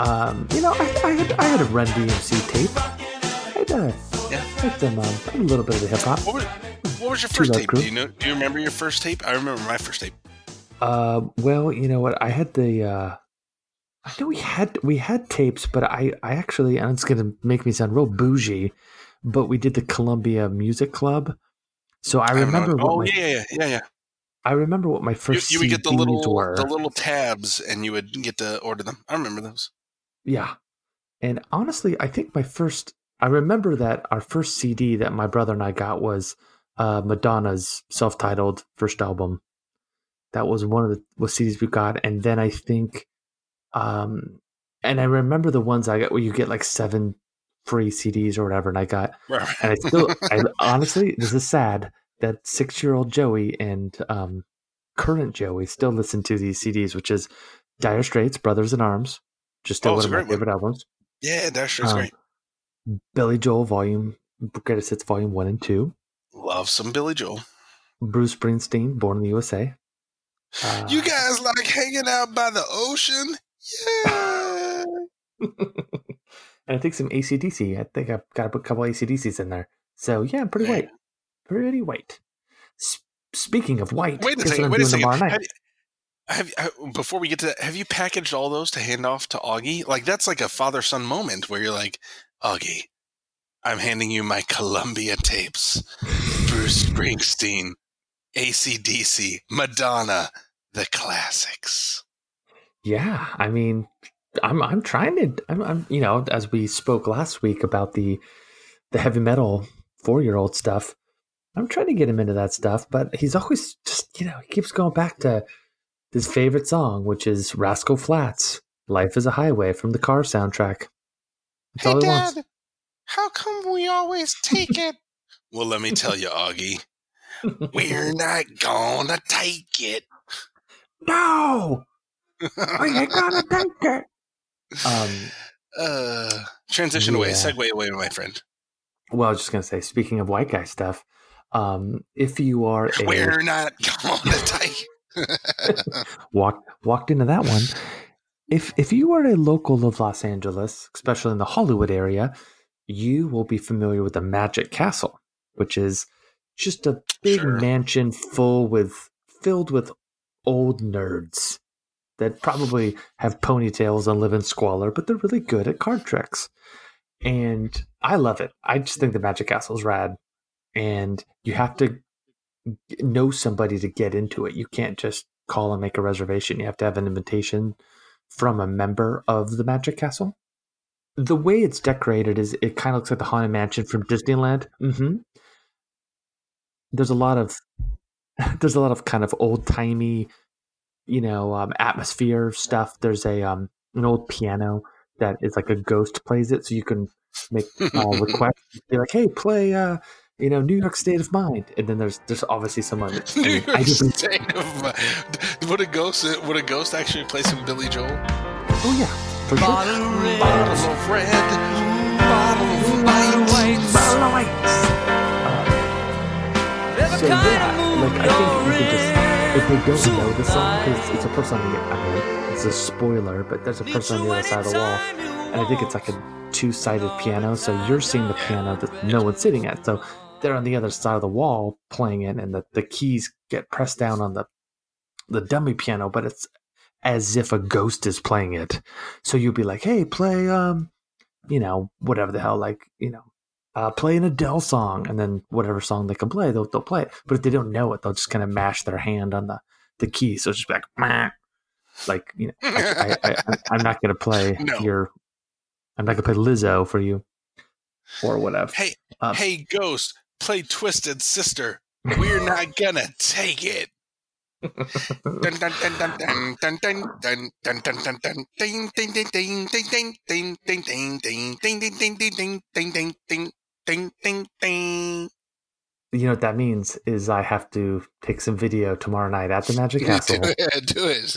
I had a Run DMC tape. I had a little bit of the hip hop. What was your first tape? Do you remember your first tape? I remember my first tape. Well, you know what? I had the. I know we had tapes, but I actually, and it's gonna make me sound real bougie, but we did the Columbia Music Club. So I remember. I remember what my first. You would get the little tabs, and you would get to order them. I remember those. Yeah, and honestly, I think I remember that our first CD that my brother and I got was Madonna's self-titled first album. That was one of the CDs we got, and then I think, and I remember the ones I got where you get like 7 free CDs or whatever, and I got, and I still, honestly, this is sad. That 6-year-old Joey and current Joey still listen to these CDs, which is Dire Straits, Brothers in Arms, just still one of my favorite albums. Yeah, Dire Straits great. Billy Joel, Greatest Hits Volume 1 and 2. Love some Billy Joel. Bruce Springsteen, Born in the USA. You guys like hanging out by the ocean? Yeah. And I think some AC/DC. I think I've got to put a couple AC/DCs in there. So, yeah, I'm pretty white. Pretty white. Speaking of white, wait a second. Before we get to that, have you packaged all those to hand off to Augie? Like, that's like a father-son moment where you're like, Augie, I'm handing you my Columbia tapes. Bruce Springsteen, AC/DC, Madonna, the classics. Yeah, I mean, I'm trying to, I'm you know, as we spoke last week about the heavy metal 4-year-old stuff. I'm trying to get him into that stuff, but he's always just, you know, he keeps going back to his favorite song, which is Rascal Flatts, Life is a Highway from the Cars soundtrack. That's all he wants. Dad, how come we always take it? Well, let me tell you, Augie, we're not gonna take it. No! We ain't gonna take it! Transition away, segue away, my friend. Well, I was just gonna say, speaking of white guy stuff, if you are a we're not going to take walked into that one. If you are a local of Los Angeles, especially in the Hollywood area, you will be familiar with the Magic Castle, which is just a big mansion filled with old nerds that probably have ponytails and live in squalor, but they're really good at card tricks. And I love it. I just think the Magic Castle is rad. And you have to know somebody to get into it. You can't just call and make a reservation. You have to have an invitation from a member of the Magic Castle. The way it's decorated is it kind of looks like the Haunted Mansion from Disneyland. Mm-hmm. There's a lot of kind of old timey, you know, atmosphere stuff. There's an old piano that is like a ghost plays it, so you can make requests. Be like, hey, play. You know, New York State of Mind, and then there's obviously someone. Would a ghost actually play some Billy Joel? Oh yeah, for sure. Bottle of red, bottle of white, bottle of white. So yeah, like I think you can just if they don't know the song because it's a person on the it's a spoiler, but there's a person on the other side of the wall, and I think it's like a 2-sided piano, so you're seeing the piano that no one's sitting at, so. They're on the other side of the wall playing it, and the keys get pressed down on the dummy piano, but it's as if a ghost is playing it. So you'd be like, hey, play, you know, whatever the hell, like, you know, play an Adele song, and then whatever song they can play, they'll play it. But if they don't know it, they'll just kind of mash their hand on the key. So it's just like, you know, I'm not going to play I'm not going to play Lizzo for you or whatever. Hey, ghost. Play Twisted Sister. We're not gonna take it. You know what that means is I have to take some video tomorrow night at the Magic Castle. Do it.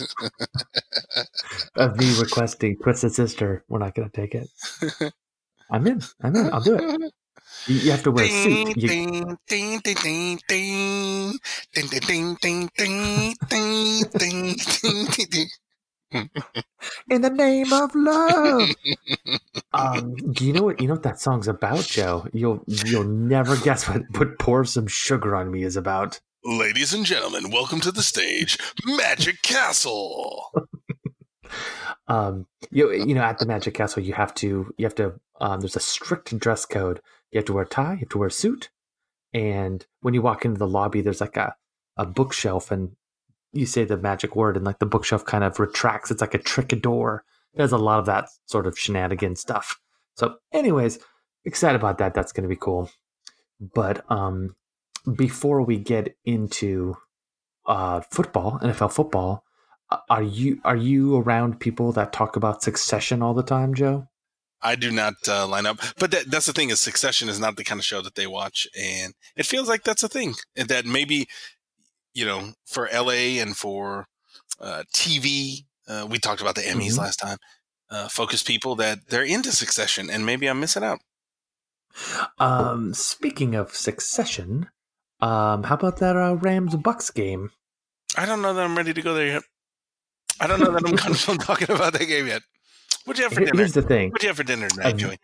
Of me requesting Twisted Sister. We're not gonna take it. I'm in. I'll do it. You have to wear a suit. In the name of love. You know what that song's about, Joe? You'll never guess what Pour Some Sugar on Me is about. Ladies and gentlemen, welcome to the stage, Magic Castle. You know, at the Magic Castle, you have to there's a strict dress code. You have to wear a tie, you have to wear a suit. And when you walk into the lobby, there's like a bookshelf, and you say the magic word, and like the bookshelf kind of retracts. It's like a trick-a-door. There's a lot of that sort of shenanigan stuff. So anyways, excited about that. That's going to be cool. But before we get into football, NFL football, are you around people that talk about Succession all the time, Joe? I do not line up, but that's the thing, is Succession is not the kind of show that they watch, and it feels like that's a thing that maybe, you know, for LA and for TV, we talked about the Emmys last time, focus people that they're into Succession, and maybe I'm missing out. Speaking of Succession, how about that Rams-Bucks game? I don't know that I'm ready to go there yet. I don't know that I'm comfortable talking about that game yet. What do you have for dinner? Here's the thing. What do you have for dinner tonight, Joey?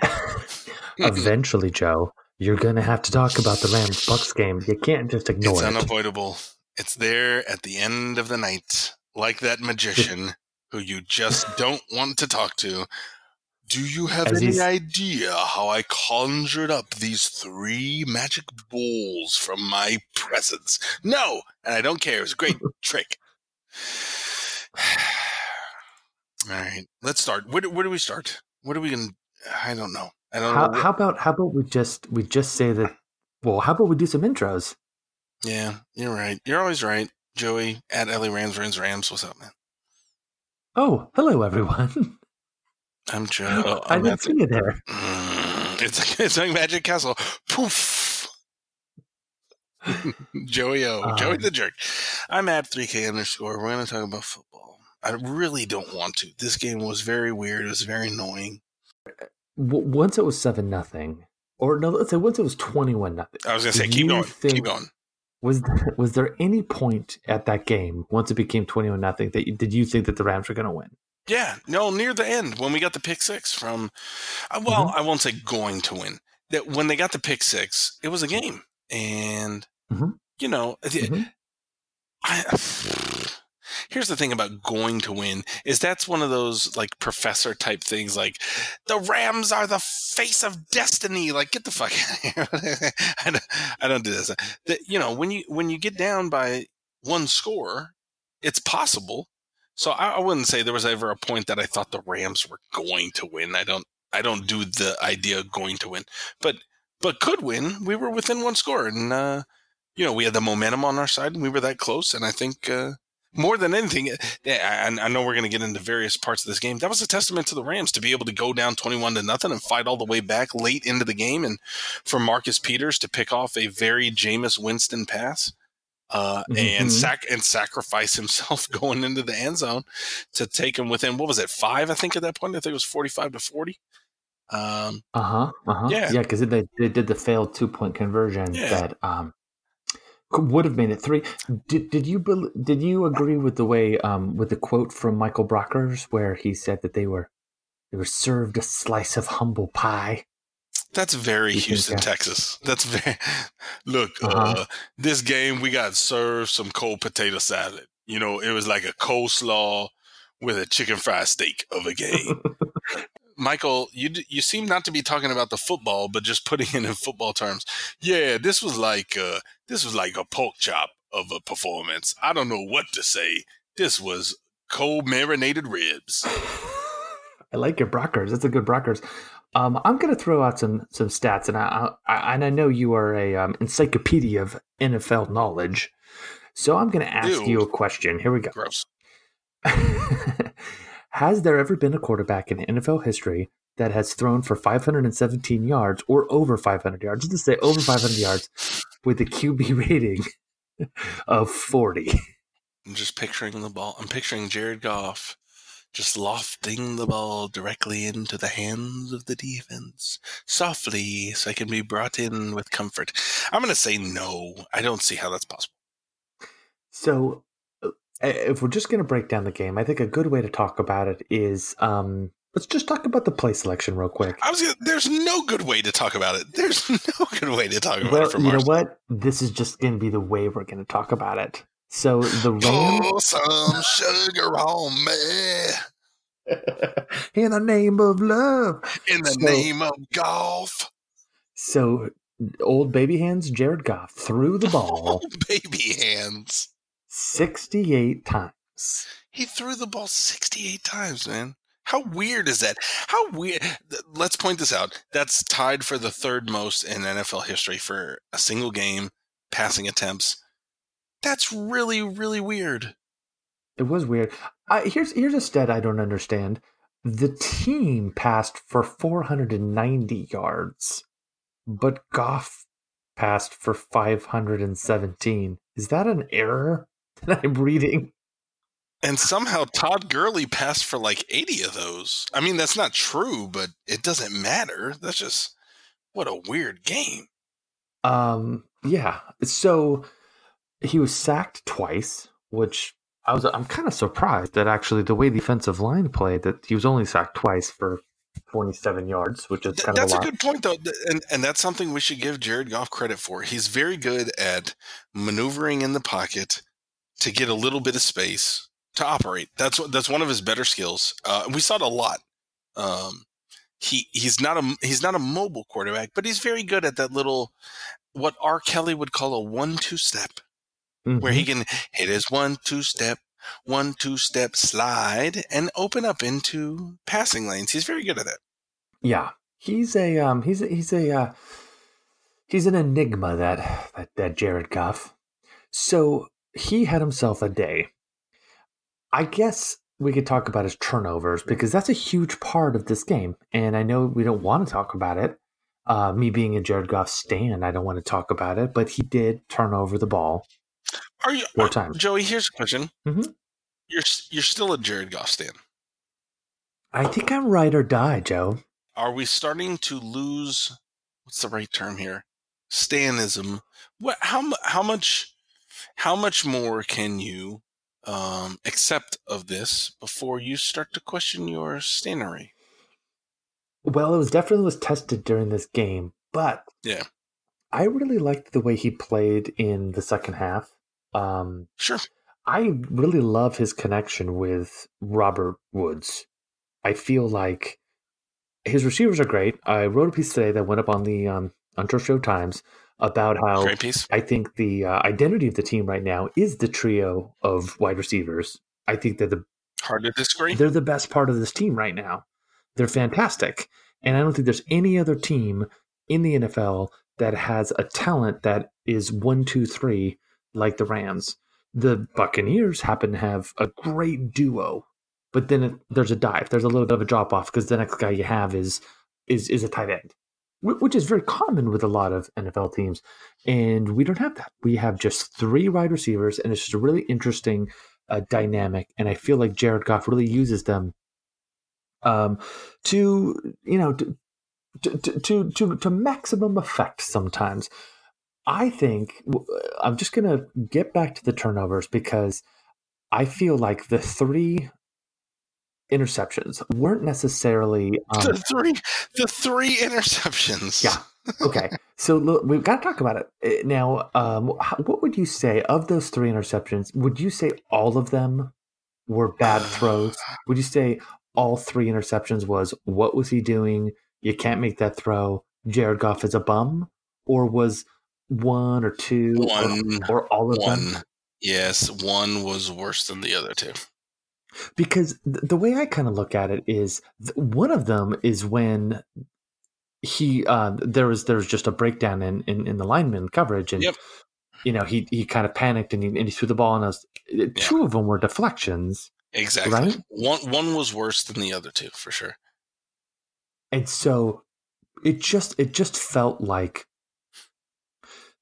Eventually, Joe, you're going to have to talk about the Rams-Bucks game. You can't just ignore it. It's unavoidable. It's there at the end of the night, like that magician who you just don't want to talk to. Do you have any idea how I conjured up these three magic balls from my presence? No, and I don't care. It was a great trick. All right, let's start. Where do we start? What are we going to – I don't know. I don't know. How about we just say that – well, how about we do some intros? Yeah, you're right. You're always right, Joey, at LA Rams. What's up, man? Oh, hello, everyone. I'm Joe. Oh, I didn't see you there. It's like Magic Castle. Poof. Joey the Jerk. I'm at 3K_. We're going to talk about football. I really don't want to. This game was very weird. It was very annoying. Once it was 7-0, or no, let's say once it was 21-0. I was going to say, keep going. Keep going. Was there any point at that game once it became 21-0 that did you think that the Rams were going to win? Yeah, no, near the end when we got the pick six from. Well, I won't say going to win. That when they got the pick six, it was a game, and you know, Here's the thing about going to win is that's one of those like professor type things like the Rams are the face of destiny. Like, get the fuck out of here. I don't do this. You know, when you get down by one score, it's possible. So I wouldn't say there was ever a point that I thought the Rams were going to win. I don't do the idea of going to win, but could win. We were within one score, and you know, we had the momentum on our side, and we were that close. And I think, more than anything, I know we're going to get into various parts of this game. That was a testament to the Rams to be able to go down 21-0 and fight all the way back late into the game, and for Marcus Peters to pick off a very Jameis Winston pass and sacrifice himself going into the end zone to take him within, what was it, 5? I think at that point, I think it was 45-40. Yeah, because they did the failed 2-point conversion that. Would have made it 3. Did you agree with the way with the quote from Michael Brockers where he said that they were served a slice of humble pie? That's very Houston, Texas. That's very. Look, this game we got served some cold potato salad. You know, it was like a coleslaw with a chicken fried steak of a game. Michael, you seem not to be talking about the football, but just putting it in football terms. Yeah, this was like a pork chop of a performance. I don't know what to say. This was cold marinated ribs. I like your Brockers. That's a good Brockers. I'm going to throw out some stats, and I know you are a encyclopedia of NFL knowledge, so I'm going to ask you a question. Here we go. Gross. Has there ever been a quarterback in NFL history that has thrown for 517 yards or over 500 yards? Just to say over 500 yards with a QB rating of 40. I'm just picturing the ball. I'm picturing Jared Goff just lofting the ball directly into the hands of the defense softly so I can be brought in with comfort. I'm going to say no. I don't see how that's possible. So if we're just going to break down the game, I think a good way to talk about it is let's just talk about the play selection real quick. There's no good way to talk about it. There's no good way to talk about it from our side. You know what? This is just going to be the way we're going to talk about it. So the Rams. Pour some sugar on me. In the name of love. In the name of golf. So old baby hands Jared Goff threw the ball. Baby hands. 68 times. He threw the ball 68 times, man. How weird is that? How weird. Let's point this out. That's tied for the third most in NFL history for a single game passing attempts. That's really, really weird. It was weird. Here's a stat I don't understand. The team passed for 490 yards, but Goff passed for 517. Is that an error that I'm reading? And somehow Todd Gurley passed for like 80 of those. I mean, that's not true, but it doesn't matter. That's just what a weird game. Yeah. So he was sacked twice, which I'm kind of surprised that actually the way the defensive line played that he was only sacked twice for 27 yards, which is kind of a lot. That's a good point, though, and that's something we should give Jared Goff credit for. He's very good at maneuvering in the pocket to get a little bit of space. To operate, that's one of his better skills. We saw it a lot. He's not a mobile quarterback, but he's very good at that little what R. Kelly would call a 1-2 step, where he can hit his 1-2 step, 1-2 step slide, and open up into passing lanes. He's very good at it. Yeah, he's an enigma, that Jared Goff. So he had himself a day. I guess we could talk about his turnovers because that's a huge part of this game. And I know we don't want to talk about it. Me being a Jared Goff stan, I don't want to talk about it, but he did turn over the ball four times. Joey, here's a question. Mm-hmm. You're still a Jared Goff stan. I think I'm ride or die, Joe. Are we starting to lose, what's the right term here? Stanism. What? How much more can you accept of this before you start to question your stanery? Well, it was definitely tested during this game, but yeah, I really liked the way he played in the second half. Sure. I really love his connection with Robert Woods. I feel like his receivers are great. I wrote a piece today that went up on the Untrue Show Times about how I think the identity of the team right now is the trio of wide receivers. I think they're hard to disagree. They're the best part of this team right now. They're fantastic. And I don't think there's any other team in the NFL that has a talent that is 1, 2, 3 like the Rams. The Buccaneers happen to have a great duo, but then there's a dive. There's a little bit of a drop-off because the next guy you have is a tight end, which is very common with a lot of NFL teams. And we don't have that. We have just 3 wide receivers, and it's just a really interesting dynamic. And I feel like Jared Goff really uses them to maximum effect sometimes. I think I'm just going to get back to the turnovers because I feel like the 3 interceptions weren't necessarily the three interceptions. Yeah. Okay. So look, we've got to talk about it now. What would you say of those 3 interceptions? Would you say all of them were bad throws? Would you say all 3 interceptions was what was he doing? You can't make that throw. Jared Goff is a bum, or was one or two or all of them? Yes, one was worse than the other two. Because the way I kind of look at it is one of them is when he there was just a breakdown in the lineman coverage. And, you know, he kind of panicked and he threw the ball on us. Two of them were deflections. Exactly. Right? One was worse than the other two, for sure. And so it just felt like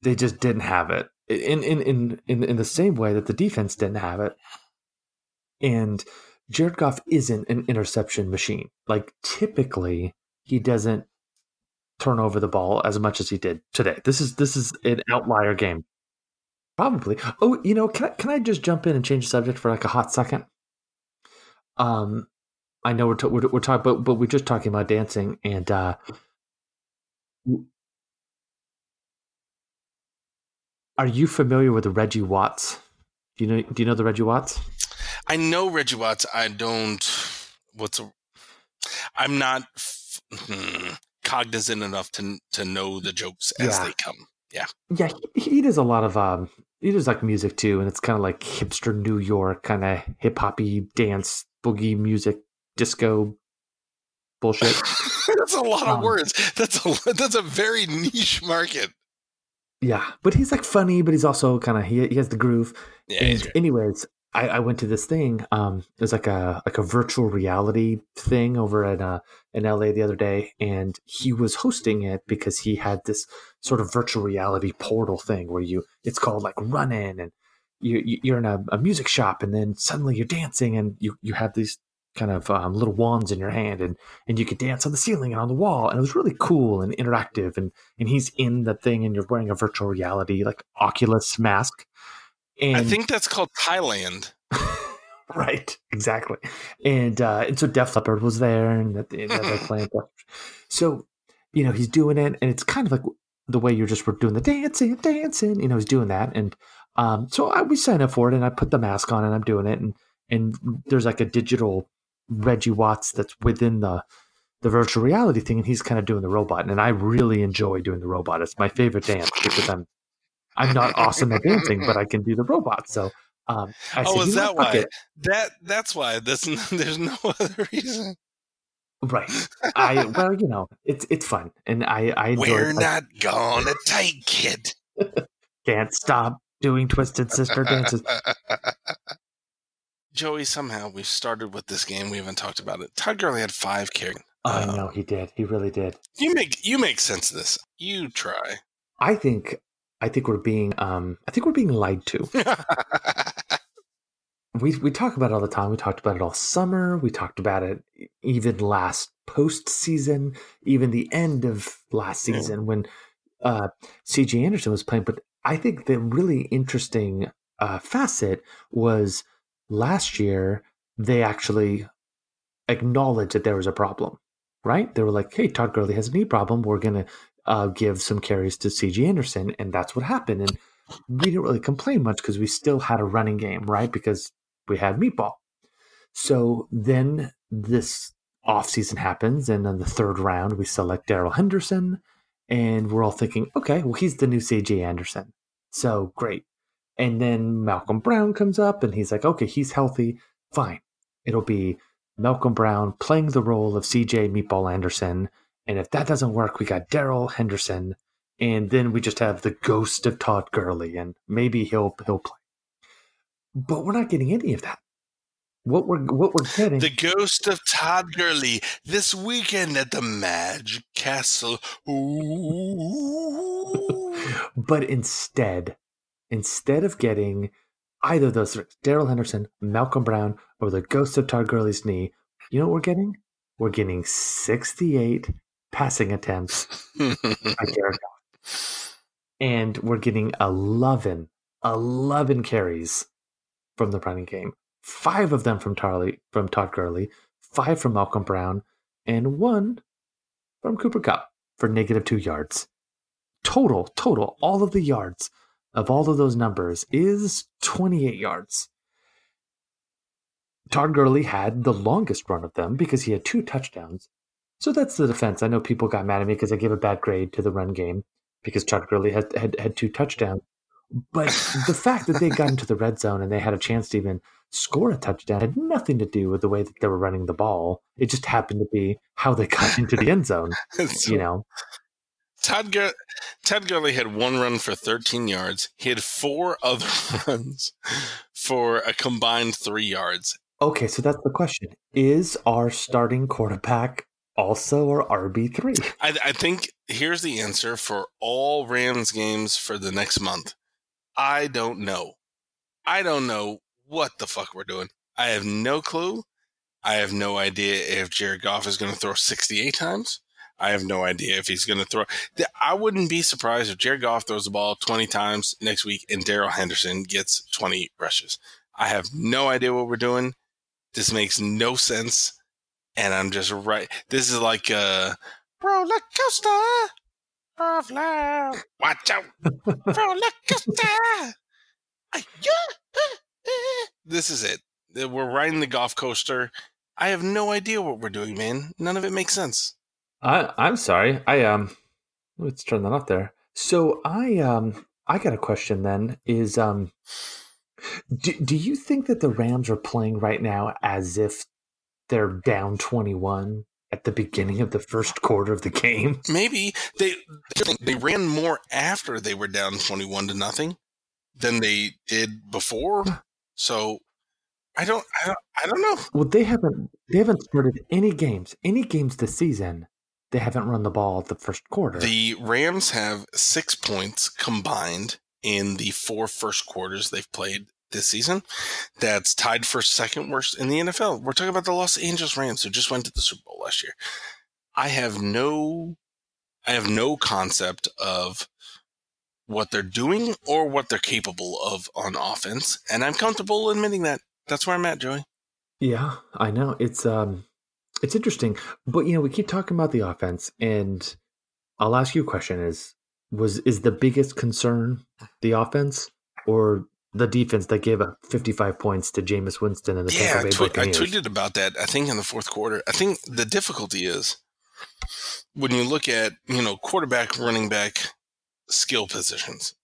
they just didn't have it in the same way that the defense didn't have it. And Jared Goff isn't an interception machine. Like, typically, he doesn't turn over the ball as much as he did today. This is an outlier game. Probably. Oh, you know, can I just jump in and change the subject for like a hot second? I know we're talking, but we're just talking about dancing, and are you familiar with Reggie Watts? Do you know the Reggie Watts? I know Reggie Watts. I don't. I'm not cognizant enough to know the jokes as they come. Yeah. Yeah. He does a lot of he does like music too, and it's kind of like hipster New York kind of hip hoppy dance boogie music disco bullshit. That's a lot of words. That's a very niche market. Yeah, but he's like funny, but he's also kind of he has the groove. Yeah. And anyways, I went to this thing. It was like a virtual reality thing over in LA the other day, and he was hosting it because he had this sort of virtual reality portal thing where it's called like Run In, and you're in a music shop, and then suddenly you're dancing, and you have these kind of little wands in your hand, and you could dance on the ceiling and on the wall, and it was really cool and interactive, and he's in the thing, and you're wearing a virtual reality like Oculus mask. And I think that's called Thailand. Right, exactly. And so Def Leppard was there, and they're playing. So, you know, he's doing it, and it's kind of like the way you're just were doing the dancing, you know, he's doing that. And so we signed up for it, and I put the mask on, and I'm doing it, and there's like a digital Reggie Watts that's within the virtual reality thing, and he's kind of doing the robot, and I really enjoy doing the robot. It's my favorite dance because I'm not awesome at dancing, but I can do the robot. So, is that why? That's why. There's no other reason, right? Well, you know, it's fun, and I enjoy. We're not gonna take it. Can't stop doing Twisted Sister dances. Joey, somehow we've started with this game. We haven't talked about it. Todd Gurley had 5 carries. I know he did. He really did. You make sense of this. You try. I think we're being lied to. We talk about it all the time. We talked about it all summer. We talked about it even last postseason, even the end of last season when C.J. Anderson was playing. But I think the really interesting facet was last year they actually acknowledged that there was a problem, right? They were like, hey, Todd Gurley has a knee problem. We're going to give some carries to C.J. Anderson, and that's what happened. And we didn't really complain much because we still had a running game, right? Because we had Meatball. So then this offseason happens, and on the 3rd round, we select Darrell Henderson, and we're all thinking, okay, well, he's the new C.J. Anderson. So great. And then Malcolm Brown comes up, and he's like, okay, he's healthy. Fine. It'll be Malcolm Brown playing the role of C.J. Meatball Anderson. And if that doesn't work, we got Darrell Henderson, and then we just have the ghost of Todd Gurley, and maybe he'll play. But we're not getting any of that. What we're getting, the ghost of Todd Gurley this weekend at the Magic Castle. But instead of getting either of those three, Darrell Henderson, Malcolm Brown, or the ghost of Todd Gurley's knee, you know what we're getting? We're getting 68. Passing attempts by Jared Goff. And we're getting 11 carries from the running game. 5 of them from Todd Gurley, 5 from Malcolm Brown, and 1 from Cooper Kupp for -2 yards. Total, all of the yards of all of those numbers is 28 yards. Todd Gurley had the longest run of them because he had 2 touchdowns. So that's the defense. I know people got mad at me because I gave a bad grade to the run game because Todd Gurley had 2 touchdowns. But the fact that they got into the red zone and they had a chance to even score a touchdown had nothing to do with the way that they were running the ball. It just happened to be how they got into the end zone. You know, Todd Gurley had 1 run for 13 yards. He had 4 other runs for a combined 3 yards. Okay, so that's the question. Is our starting quarterback also or RB3? I think here's the answer for all Rams games for the next month. I don't know. I don't know what the fuck we're doing. I have no clue. I have no idea if Jared Goff is going to throw 68 times. I have no idea if he's going to throw. I wouldn't be surprised if Jared Goff throws the ball 20 times next week and Darrell Henderson gets 20 rushes. I have no idea what we're doing. This makes no sense. And I'm just right. This is like a roller coaster of love. Watch out. Roller coaster. This is it. We're riding the golf coaster. I have no idea what we're doing, man. None of it makes sense. I'm sorry. Let's turn that off there. So I got a question then is, do you think that the Rams are playing right now as if they're down 21 at the beginning of the first quarter of the game? Maybe they ran more after they were down 21-0 than they did before. So I don't know. Well, they haven't started any games this season. They haven't run the ball the first quarter. The Rams have 6 points combined in the 4 first quarters they've played this season. That's tied for second worst in the NFL. We're talking about the Los Angeles Rams, who just went to the Super Bowl last year. I have no concept of what they're doing or what they're capable of on offense, and I'm comfortable admitting that. That's where I'm at, Joey. Yeah, I know. It's interesting. But, you know, we keep talking about the offense, and I'll ask you a question. Is the biggest concern the offense or the defense that gave up 55 points to Jameis Winston and the Tampa Bay Buccaneers? I tweeted about that, I think, in the fourth quarter. I think the difficulty is when you look at, you know, quarterback, running back, skill positions.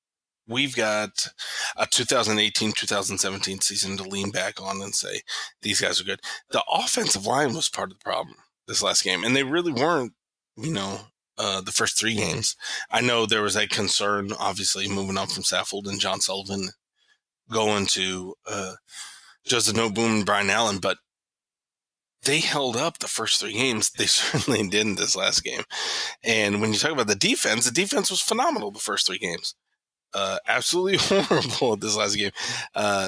We've got a 2018-2017 season to lean back on and say, these guys are good. The offensive line was part of the problem this last game, and they really weren't, you know, the first 3 games. I know there was a concern, obviously, moving on from Saffold and John Sullivan going to Joseph Noteboom and Brian Allen, but they held up the first 3 games. They certainly didn't this last game. And when you talk about the defense was phenomenal the first 3 games. Absolutely horrible this last game.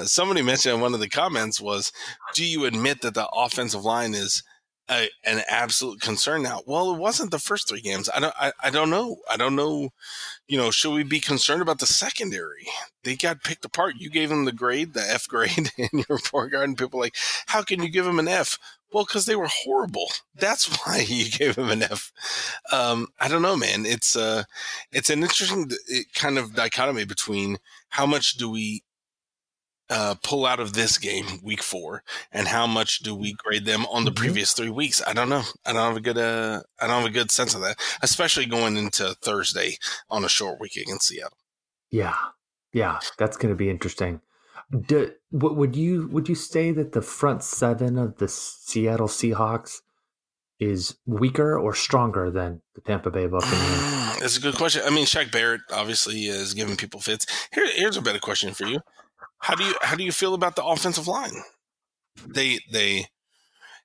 Somebody mentioned in one of the comments was, do you admit that the offensive line is an absolute concern now? Well, it wasn't the first 3 games. I don't know. I don't know. You know, should we be concerned about the secondary? They got picked apart. You gave them the grade, the F grade in your report card, and people are like, how can you give them an F? Well, because they were horrible. That's why you gave him an F. I don't know, man. It's an interesting kind of dichotomy between how much do we pull out of this game, week 4, and how much do we grade them on the previous 3 weeks. I don't know. I don't have a good sense of that, especially going into Thursday on a short week against Seattle. Yeah, that's going to be interesting. Would you say that the front 7 of the Seattle Seahawks is weaker or stronger than the Tampa Bay Buccaneers? That's a good question. I mean, Shaq Barrett obviously is giving people fits. Here's a better question for you: How do you feel about the offensive line? They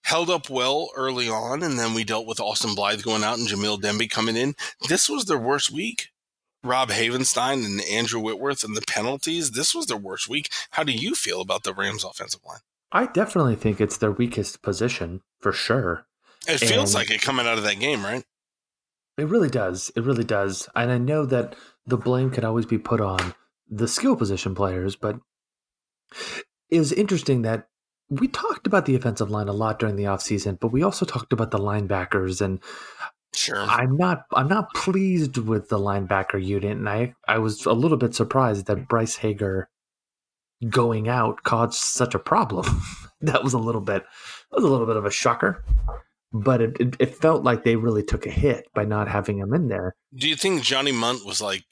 held up well early on, and then we dealt with Austin Blythe going out and Jamil Demby coming in. This was their worst week. Rob Havenstein and Andrew Whitworth and the penalties. This was their worst week. How do you feel about the Rams' offensive line? I definitely think it's their weakest position for sure. It feels like it coming out of that game, right? It really does. It really does. And I know that the blame could always be put on the skill position players, but it was interesting that we talked about the offensive line a lot during the offseason, but we also talked about the linebackers and sure. I'm not pleased with the linebacker unit, and I was a little bit surprised that Bryce Hager going out caused such a problem. That was a little bit of a shocker, but it felt like they really took a hit by not having him in there. Do you think Johnny Munt was like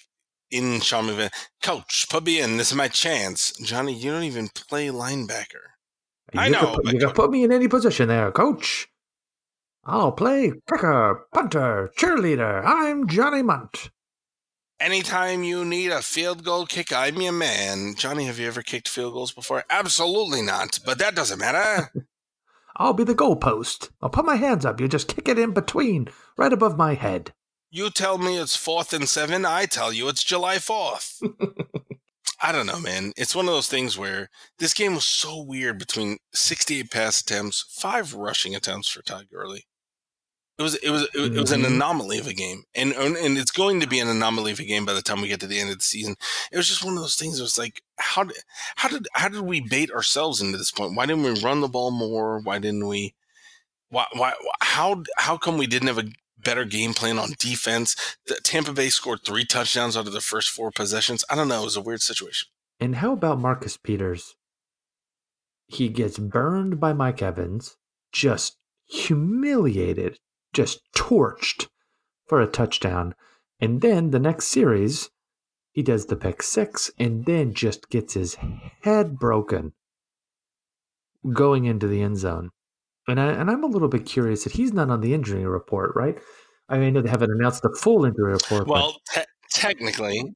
in Sean McVay, Coach, put me in. This is my chance, Johnny. You don't even play linebacker. You can put me in any position there, Coach. I'll play kicker, punter, cheerleader. I'm Johnny Munt. Anytime you need a field goal kick, I'm your man. Johnny, have you ever kicked field goals before? Absolutely not, but that doesn't matter. I'll be the goalpost. I'll put my hands up. You just kick it in between, right above my head. You tell me it's 4th and 7. I tell you it's July 4th. I don't know, man. It's one of those things where this game was so weird between 68 pass attempts, 5 rushing attempts for Todd Gurley. It was an anomaly of a game, and it's going to be an anomaly of a game by the time we get to the end of the season. It was just one of those things. It was like, how did we bait ourselves into this point? Why didn't we run the ball more? Why didn't we? How come we didn't have a better game plan on defense? Tampa Bay scored 3 touchdowns out of the first 4 possessions. I don't know. It was a weird situation. And how about Marcus Peters? He gets burned by Mike Evans, just humiliated, just torched for a touchdown. And then the next series, he does the pick 6 and then just gets his head broken going into the end zone. And I'm a little bit curious that he's not on the injury report, right? I mean, I know they haven't announced the full injury report. Well, technically,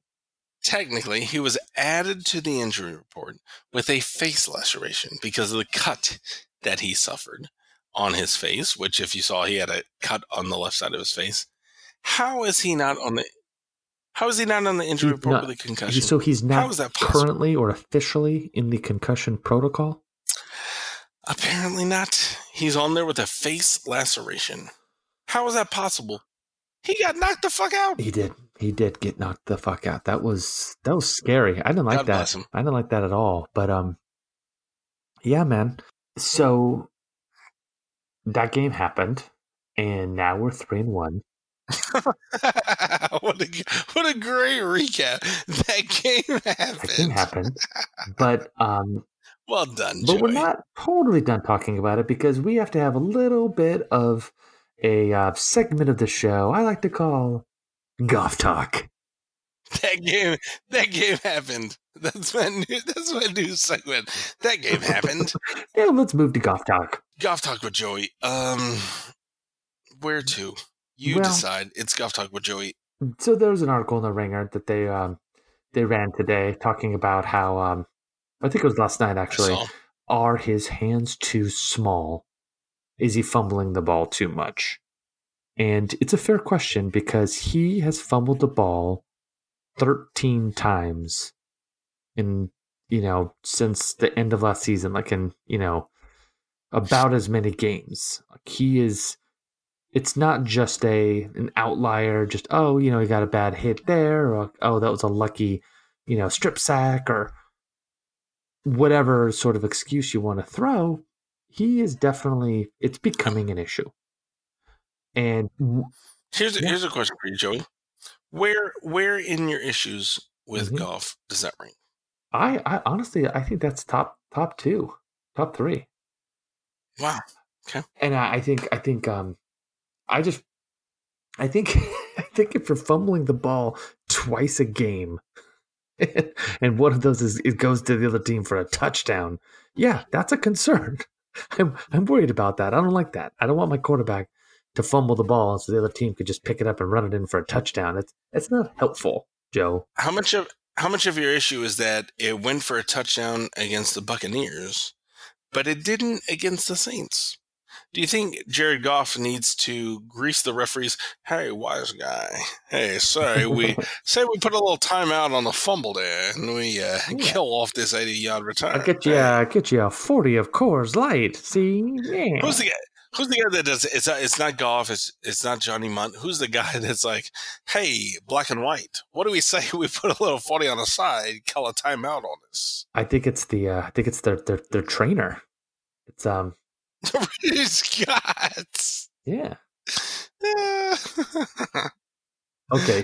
he was added to the injury report with a face laceration because of the cut that he suffered on his face, which, if you saw, he had a cut on the left side of his face. How is he not on the injury report with a concussion? So he's not currently or officially in the concussion protocol? Apparently not. He's on there with a face laceration. How is that possible? He got knocked the fuck out. He did get knocked the fuck out. That was scary. I didn't like God that. Bless him. I didn't like that at all. But yeah, man. So that game happened, and now we're 3-1. What a great recap. That game happened. But well done, Joey. But we're not totally done talking about it because we have to have a little bit of a segment of the show I like to call Goff Talk. That game happened. That's my new segment. That game happened. Yeah, let's move to Goff Talk. Goff Talk with Joey. Where to? You decide. It's Goff Talk with Joey. So there's an article in The Ringer that they ran today talking about how I think it was last night, actually. Are his hands too small? Is he fumbling the ball too much? And it's a fair question because he has fumbled the ball 13 times in, since the end of last season, like in, about as many games. Like it's not just an outlier, just, he got a bad hit there, or, that was a lucky, strip sack, or whatever sort of excuse you want to throw. He is definitely, it's becoming an issue. And here's a question for you, Joey. Where in your issues with Goff does that rank? I honestly, I think that's top 3. Wow. Okay. And I think if you're fumbling the ball twice a game, and one of those is it goes to the other team for a touchdown. Yeah, that's a concern. I'm worried about that. I don't like that. I don't want my quarterback to fumble the ball so the other team could just pick it up and run it in for a touchdown. It's not helpful, Joe. How much of your issue is that it went for a touchdown against the Buccaneers, but it didn't against the Saints? Do you think Jared Goff needs to grease the referees? Hey, wise guy. Hey, sorry, we say we put a little timeout on the fumble there, and we kill off this 80-yard return. I get you, a 40 of Coors Light. See, yeah. Who's the guy that does it? It's not Goff. It's not Johnny Munt. Who's the guy that's like, hey, black and white? What do we say? We put a little 40 on the side, call a timeout on this. I think it's their trainer. It's Scott. Yeah. Okay.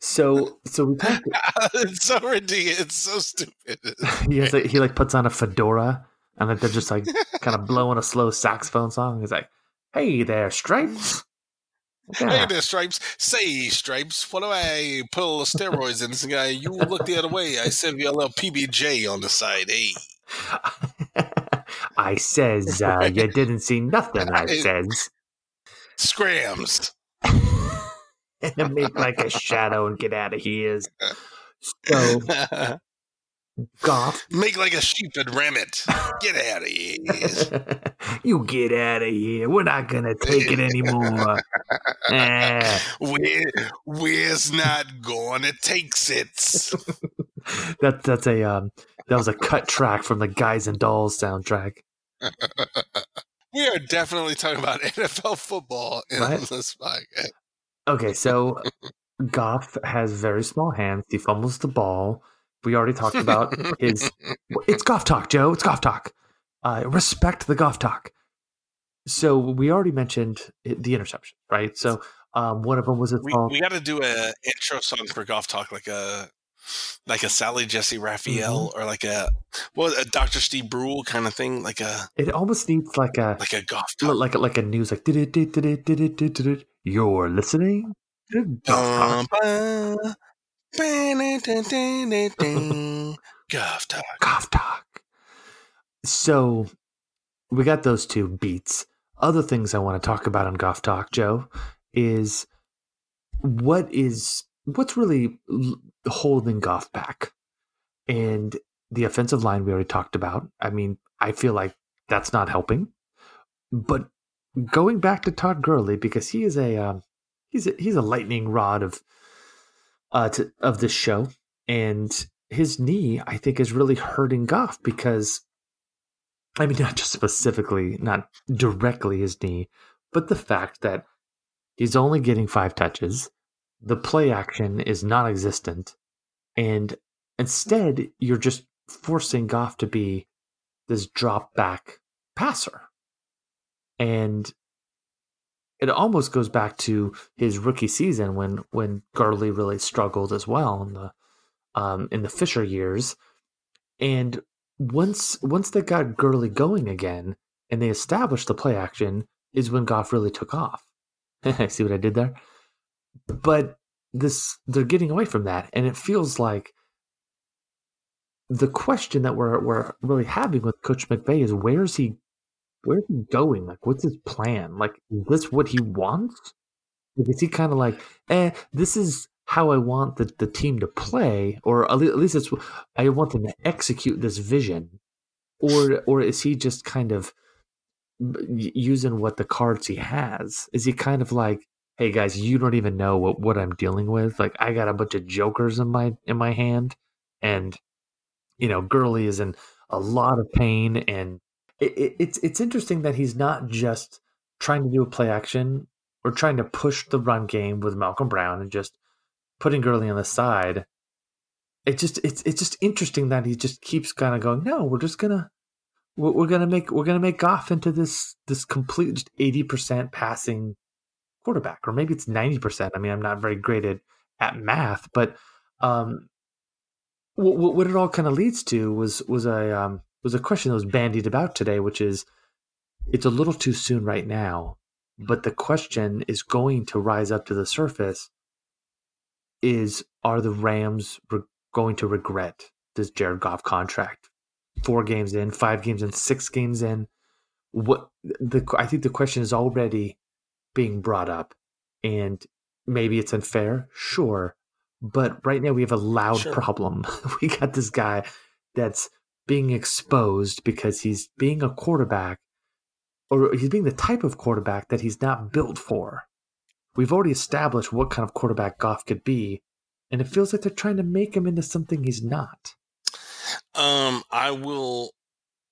So we talked. It's so ridiculous. It's so stupid. He puts on a fedora and they're just like kind of blowing a slow saxophone song. He's like, "Hey there, Stripes." Yeah. Hey there, Stripes. Say, Stripes, what do I put a little steroids in this guy? You look the other way. I send you a little PBJ on the side. Hey. I says, you didn't see nothing, I says. Scrams. And make like a shadow and get out of here. So, Goff. Make like a sheep and ram it. Get out of here. You get out of here. We're not going to take it anymore. We's not going to takes it. That's a... That was a cut track from the Guys and Dolls soundtrack. We are definitely talking about NFL football in this podcast. Okay, so Goff has very small hands. He fumbles the ball. We already talked about his... It's Goff talk, Joe. It's Goff talk. Respect the Goff talk. So we already mentioned the interception, right? So one of them was a thumb. We got to do an intro song for Goff talk, like a Sally Jesse Raphael, mm-hmm. or a Dr. Steve Brule kind of thing, It almost needs like a Goff talk, like a news, like you're listening to Goff talk. Goff talk. Goff talk. So we got those two beats. Other things I want to talk about on Goff talk, Joe, is what's really holding Goff back. And the offensive line we already talked about. I mean, I feel like that's not helping. But going back to Todd Gurley, because he is he's a lightning rod of this show, and his knee, I think, is really hurting Goff because, I mean, not just specifically, not directly his knee, but the fact that he's only getting 5 touches. The play action is non-existent, and instead you're just forcing Goff to be this drop back passer. And it almost goes back to his rookie season when Gurley really struggled as well in the Fisher years. And once they got Gurley going again and they established the play action is when Goff really took off. See what I did there? But they're getting away from that, and it feels like the question that we're really having with Coach McVay is where's he going? Like, what's his plan? Like, is this what he wants? Like, is he kind of like, this is how I want the team to play, or at least it's I want them to execute this vision, or is he just kind of using what the cards he has? Is he kind of like, hey guys, you don't even know what I'm dealing with. Like, I got a bunch of jokers in my hand, and Gurley is in a lot of pain. And it's interesting that he's not just trying to do a play action or trying to push the run game with Malcolm Brown and just putting Gurley on the side. It's just interesting that he just keeps kind of going, no, we're gonna make Goff into this complete 80% passing quarterback, or maybe it's 90%. I mean, I'm not very great at math, but what it all kind of leads to was a question that was bandied about today, which is, it's a little too soon right now, but the question is going to rise up to the surface: are the Rams going to regret this Jared Goff contract? 4 games in, 5 games in, 6 games in. I think the question is already being brought up, and maybe it's unfair, sure, but right now we have a loud problem. We got this guy that's being exposed because he's being a quarterback, or he's being the type of quarterback that he's not built for. We've already established what kind of quarterback Goff could be, and it feels like they're trying to make him into something he's not. I will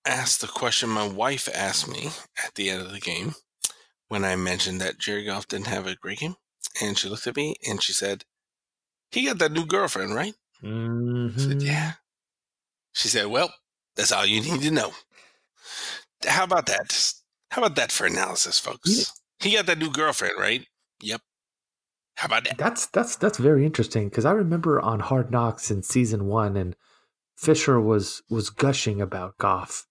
ask the question my wife asked me at the end of the game, when I mentioned that Jared Goff didn't have a great game, and she looked at me and she said, "He got that new girlfriend, right?" Mm-hmm. I said, "Yeah." She said, "Well, that's all you need to know." How about that? How about that for analysis, folks? Yeah. He got that new girlfriend, right? Yep. How about that? That's very interesting, because I remember on Hard Knocks in season 1, and Fisher was gushing about Goff.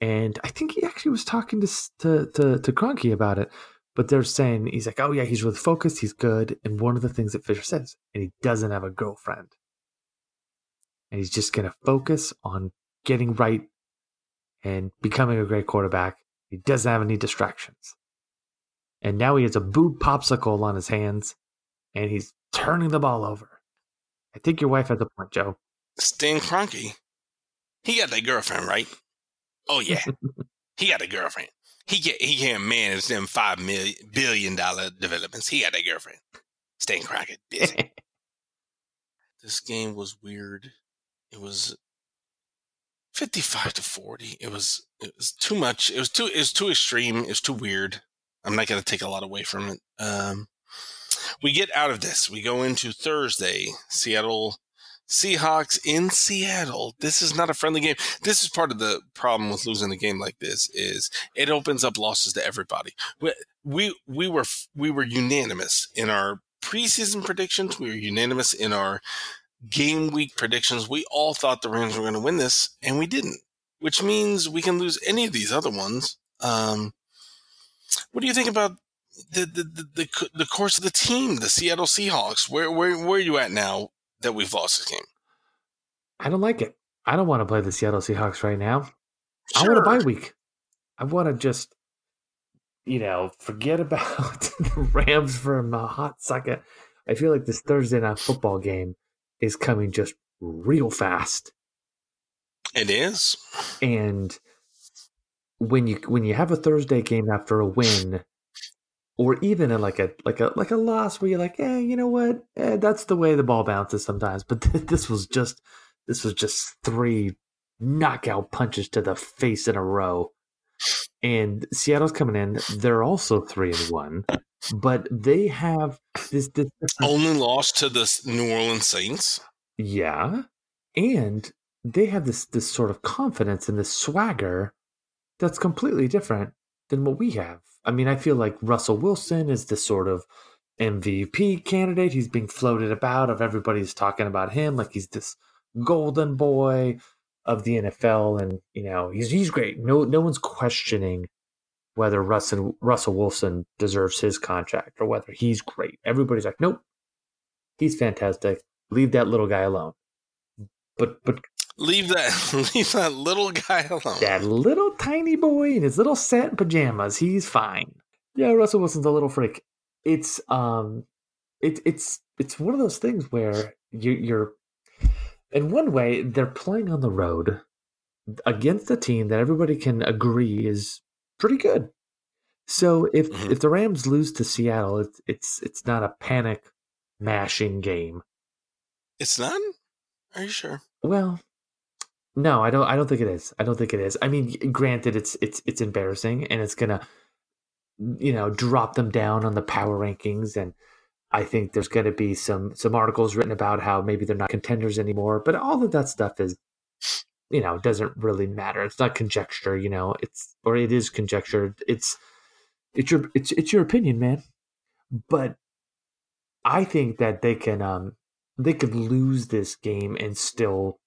And I think he actually was talking to Kroenke about it, but they're saying, he's like, oh yeah, he's really focused, he's good. And one of the things that Fisher says, and he doesn't have a girlfriend, and he's just going to focus on getting right and becoming a great quarterback. He doesn't have any distractions. And now he has a boob popsicle on his hands, and he's turning the ball over. I think your wife has a point, Joe. Stan Kroenke, he got that girlfriend, right? Oh yeah, he got a girlfriend. He can't manage them $5 billion developments. He got a girlfriend. Stan Kroenke busy. This game was weird. It was 55-40. It was too much. It was too extreme. It was too weird. I'm not going to take a lot away from it. We get out of this. We go into Thursday. Seattle Seahawks in Seattle. This is not a friendly game. This is part of the problem with losing a game like this is it opens up losses to everybody. We were unanimous in our preseason predictions. We were unanimous in our game week predictions. We all thought the Rams were going to win this, and we didn't, which means we can lose any of these other ones. What do you think about the course of the team, the Seattle Seahawks? Where are you at now that we've lost this game? I don't like it. I don't want to play the Seattle Seahawks right now. Sure. I want a bye week. I want to just, forget about the Rams for a hot second. I feel like this Thursday night football game is coming just real fast. It is. And when you have a Thursday game after a win, or even like a loss where you're like, that's the way the ball bounces sometimes. But this was just three knockout punches to the face in a row. And Seattle's coming in; they're also 3-1, but they have this only loss to the New Orleans Saints. Yeah, and they have this sort of confidence and this swagger that's completely different than what we have. I mean, I feel like Russell Wilson is this sort of MVP candidate. He's being floated about. Of everybody's talking about him like he's this golden boy of the NFL, and he's great. No one's questioning whether Russell Wilson deserves his contract or whether he's great. Everybody's like, nope, he's fantastic. Leave that little guy alone. But Leave that little guy alone. That little tiny boy in his little satin pajamas, he's fine. Yeah, Russell Wilson's a little freak. It's it's one of those things where you're in one way they're playing on the road against a team that everybody can agree is pretty good. So if the Rams lose to Seattle, it's not a panic mashing game. It's not? Are you sure? Well, no, I don't think it is. I don't think it is. I mean, granted, it's embarrassing, and it's gonna, drop them down on the power rankings, and I think there's gonna be some articles written about how maybe they're not contenders anymore. But all of that stuff is, doesn't really matter. It's not conjecture, it is conjecture. It's your opinion, man. But I think that they can they could lose this game and still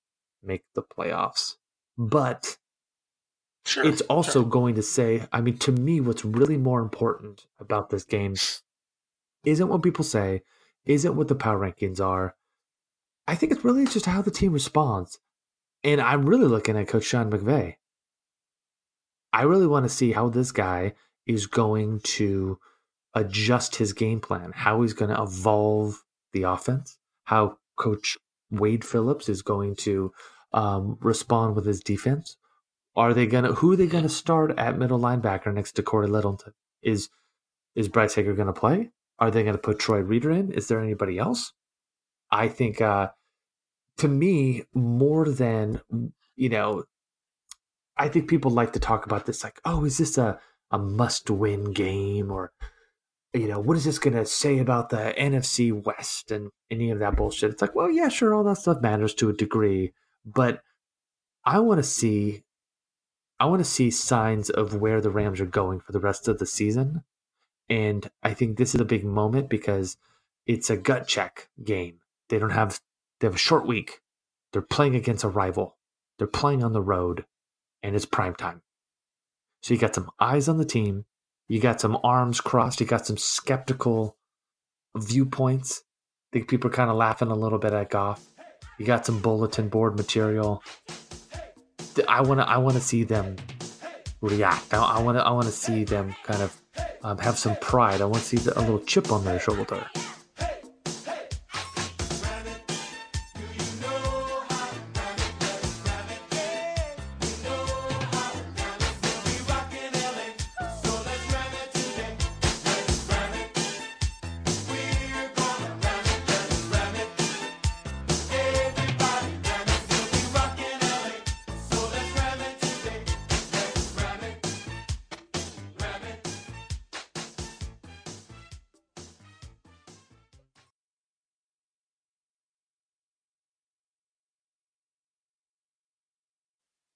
make the playoffs. But it's also going to say, I mean, to me, what's really more important about this game isn't what people say, isn't what the power rankings are. I think it's really just how the team responds. And I'm really looking at Coach Sean McVay. I really want to see how this guy is going to adjust his game plan, how he's going to evolve the offense, how Coach Wade Phillips is going to respond with his defense. Who are they gonna start at middle linebacker next to Corey Littleton? Is Bryce Hager gonna play? Are they gonna put Troy Reader in? Is there anybody else? I think to me, more than I think people like to talk about this like, oh, is this a must-win game, or what is this going to say about the NFC West and any of that bullshit? It's like, well, yeah, sure, all that stuff matters to a degree, but I want to see signs of where the Rams are going for the rest of the season. And I think this is a big moment because it's a gut check game. They have a short week. They're playing against a rival. They're playing on the road, and it's prime time. So you got some eyes on the team. You got some arms crossed. You got some skeptical viewpoints. I think people are kind of laughing a little bit at Goff. You got some bulletin board material. I want to see them react. I want to see them kind of have some pride. I want to see a little chip on their shoulder.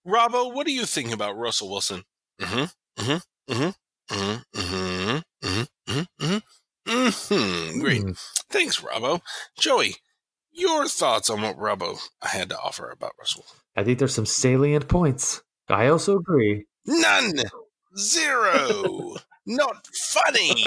Robbo, what are you thinking about Russell Wilson? Great. Thanks, Robbo. Joey, your thoughts on what Robbo had to offer about Russell? I think there's some salient points. I also agree. None. Zero. Not funny.